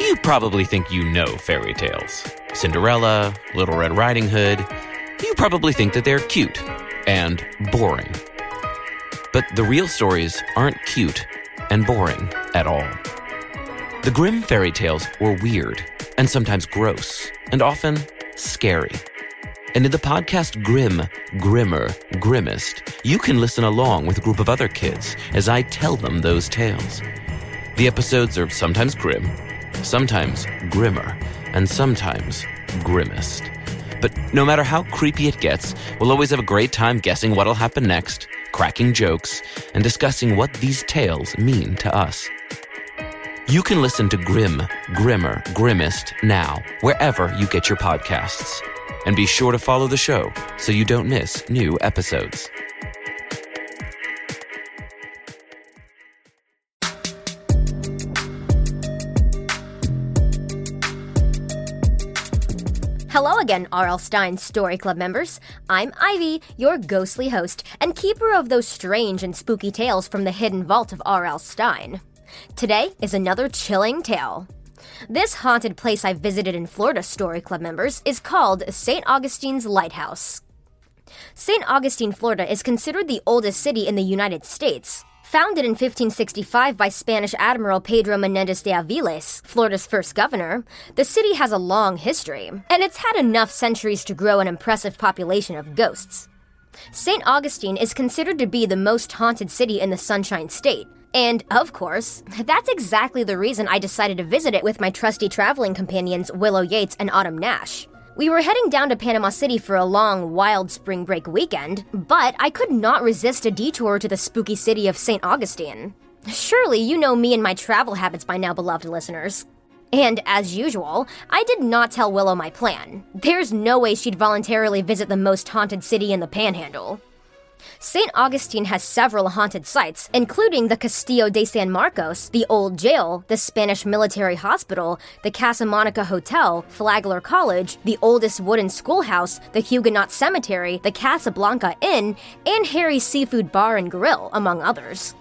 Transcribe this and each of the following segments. You probably think you know fairy tales. Cinderella, Little Red Riding Hood. You probably think that they're cute and boring. But the real stories aren't cute and boring at all. The Grimm fairy tales were weird and sometimes gross and often scary. And in the podcast Grim, Grimmer, Grimmest, you can listen along with a group of other kids as I tell them those tales. The episodes are sometimes grim, sometimes grimmer, and sometimes grimmest. But no matter how creepy it gets, we'll always have a great time guessing what'll happen next, cracking jokes, and discussing what these tales mean to us. You can listen to Grim, Grimmer, Grimmest now, wherever you get your podcasts. And be sure to follow the show so you don't miss new episodes. Hello again, R.L. Stine Story Club members. I'm Ivy, your ghostly host and keeper of those strange and spooky tales from the hidden vault of R.L. Stine. Today is another chilling tale. This haunted place I visited in Florida, Story Club members, is called St. Augustine's Lighthouse. St. Augustine, Florida is considered the oldest city in the United States. Founded in 1565 by Spanish Admiral Pedro Menendez de Aviles, Florida's first governor, the city has a long history, and it's had enough centuries to grow an impressive population of ghosts. St. Augustine is considered to be the most haunted city in the Sunshine State, and, of course, that's exactly the reason I decided to visit it with my trusty traveling companions Willow Yates and Autumn Nash. We were heading down to Panama City for a long, wild spring break weekend, but I could not resist a detour to the spooky city of St. Augustine. Surely you know me and my travel habits by now, beloved listeners. And, as usual, I did not tell Willow my plan. There's no way she'd voluntarily visit the most haunted city in the Panhandle. St. Augustine has several haunted sites, including the Castillo de San Marcos, the Old Jail, the Spanish Military Hospital, the Casa Monica Hotel, Flagler College, the oldest wooden schoolhouse, the Huguenot Cemetery, the Casablanca Inn, and Harry's Seafood Bar and Grill, among others.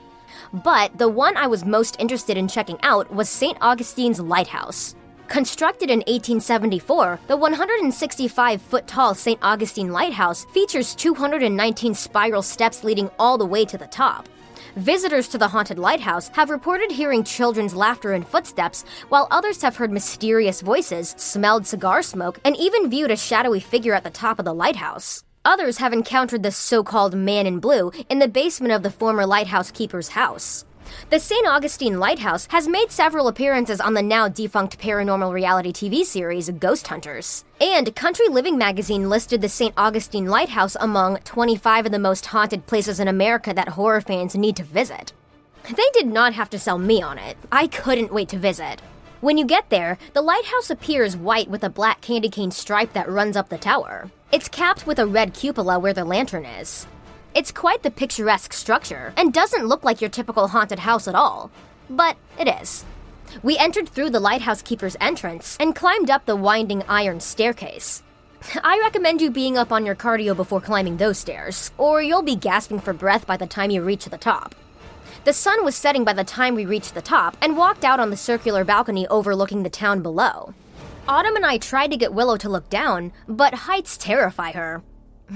But the one I was most interested in checking out was St. Augustine's Lighthouse. Constructed in 1874, the 165-foot-tall St. Augustine Lighthouse features 219 spiral steps leading all the way to the top. Visitors to the haunted lighthouse have reported hearing children's laughter and footsteps, while others have heard mysterious voices, smelled cigar smoke, and even viewed a shadowy figure at the top of the lighthouse. Others have encountered the so-called man in blue in the basement of the former lighthouse keeper's house. The St. Augustine Lighthouse has made several appearances on the now-defunct paranormal reality TV series Ghost Hunters. And Country Living magazine listed the St. Augustine Lighthouse among 25 of the most haunted places in America that horror fans need to visit. They did not have to sell me on it. I couldn't wait to visit. When you get there, the lighthouse appears white with a black candy cane stripe that runs up the tower. It's capped with a red cupola where the lantern is. It's quite the picturesque structure, and doesn't look like your typical haunted house at all. But it is. We entered through the lighthouse keeper's entrance, and climbed up the winding iron staircase. I recommend you being up on your cardio before climbing those stairs, or you'll be gasping for breath by the time you reach the top. The sun was setting by the time we reached the top, and walked out on the circular balcony overlooking the town below. Autumn and I tried to get Willow to look down, but heights terrify her.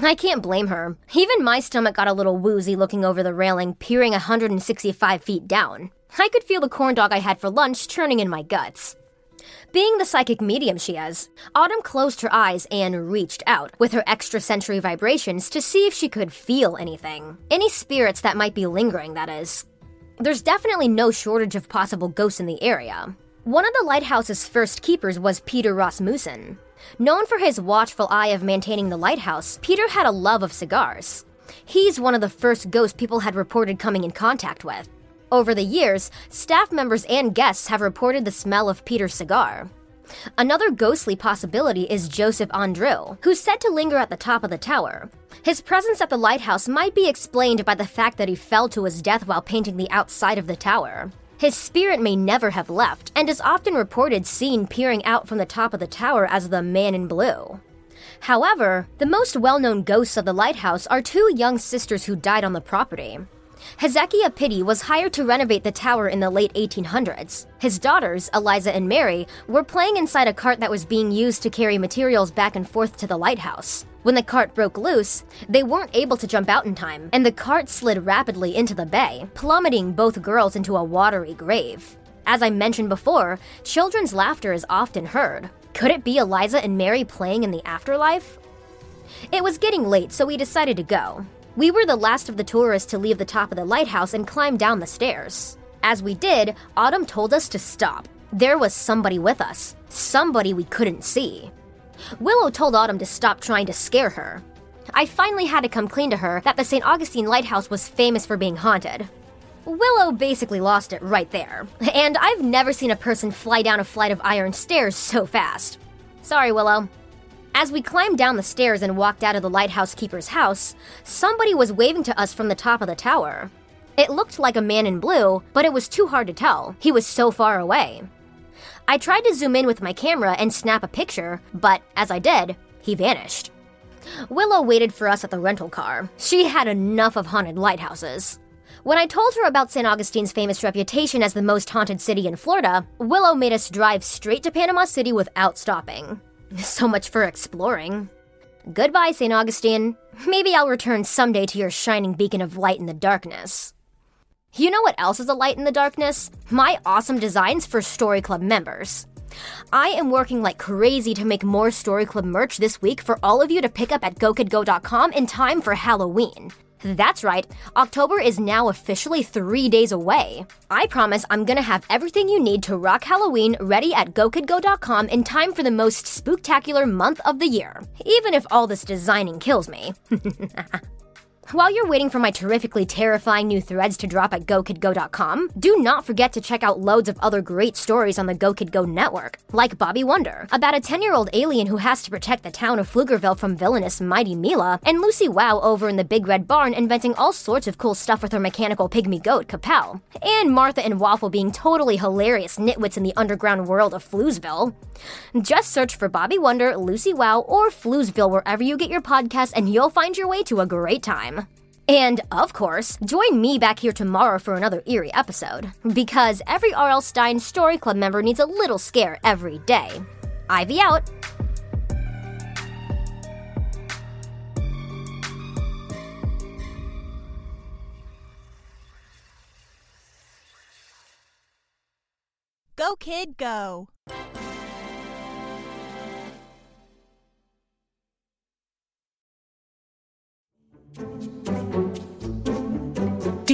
I can't blame her. Even my stomach got a little woozy looking over the railing, peering 165 feet down. I could feel the corn dog I had for lunch churning in my guts. Being the psychic medium she is, Autumn closed her eyes and reached out with her extrasensory vibrations to see if she could feel anything. Any spirits that might be lingering, that is. There's definitely no shortage of possible ghosts in the area. One of the lighthouse's first keepers was Peter Rasmussen. Known for his watchful eye of maintaining the lighthouse, Peter had a love of cigars. He's one of the first ghosts people had reported coming in contact with. Over the years, staff members and guests have reported the smell of Peter's cigar. Another ghostly possibility is Joseph Andreu, who's said to linger at the top of the tower. His presence at the lighthouse might be explained by the fact that he fell to his death while painting the outside of the tower. His spirit may never have left, and is often reported seen peering out from the top of the tower as the Man in Blue. However, the most well-known ghosts of the lighthouse are two young sisters who died on the property. Hezekiah Pitti was hired to renovate the tower in the late 1800s. His daughters, Eliza and Mary, were playing inside a cart that was being used to carry materials back and forth to the lighthouse. When the cart broke loose, they weren't able to jump out in time, and the cart slid rapidly into the bay, plummeting both girls into a watery grave. As I mentioned before, children's laughter is often heard. Could it be Eliza and Mary playing in the afterlife? It was getting late, so we decided to go. We were the last of the tourists to leave the top of the lighthouse and climb down the stairs. As we did, Autumn told us to stop. There was somebody with us, somebody we couldn't see. Willow told Autumn to stop trying to scare her. I finally had to come clean to her that the St. Augustine Lighthouse was famous for being haunted. Willow basically lost it right there, and I've never seen a person fly down a flight of iron stairs so fast. Sorry, Willow. As we climbed down the stairs and walked out of the lighthouse keeper's house, somebody was waving to us from the top of the tower. It looked like a man in blue, but it was too hard to tell. He was so far away. I tried to zoom in with my camera and snap a picture, but as I did, he vanished. Willow waited for us at the rental car. She had enough of haunted lighthouses. When I told her about St. Augustine's famous reputation as the most haunted city in Florida, Willow made us drive straight to Panama City without stopping. So much for exploring. Goodbye, St. Augustine. Maybe I'll return someday to your shining beacon of light in the darkness. You know what else is a light in the darkness? My awesome designs for Story Club members. I am working like crazy to make more Story Club merch this week for all of you to pick up at gokidgo.com in time for Halloween. That's right, October is now officially 3 days away. I promise I'm gonna have everything you need to rock Halloween ready at gokidgo.com in time for the most spooktacular month of the year, even if all this designing kills me. While you're waiting for my terrifically terrifying new threads to drop at gokidgo.com, do not forget to check out loads of other great stories on the GoKidGo network, like Bobby Wonder, about a 10-year-old alien who has to protect the town of Pflugerville from villainous Mighty Mila, and Lucy Wow over in the Big Red Barn inventing all sorts of cool stuff with her mechanical pygmy goat, Capel, and Martha and Waffle being totally hilarious nitwits in the underground world of Floozville. Just search for Bobby Wonder, Lucy Wow, or Floozville wherever you get your podcasts, and you'll find your way to a great time. And, of course, join me back here tomorrow for another eerie episode, because every R.L. Stine Story Club member needs a little scare every day. Ivy out! Go, kid, go! Do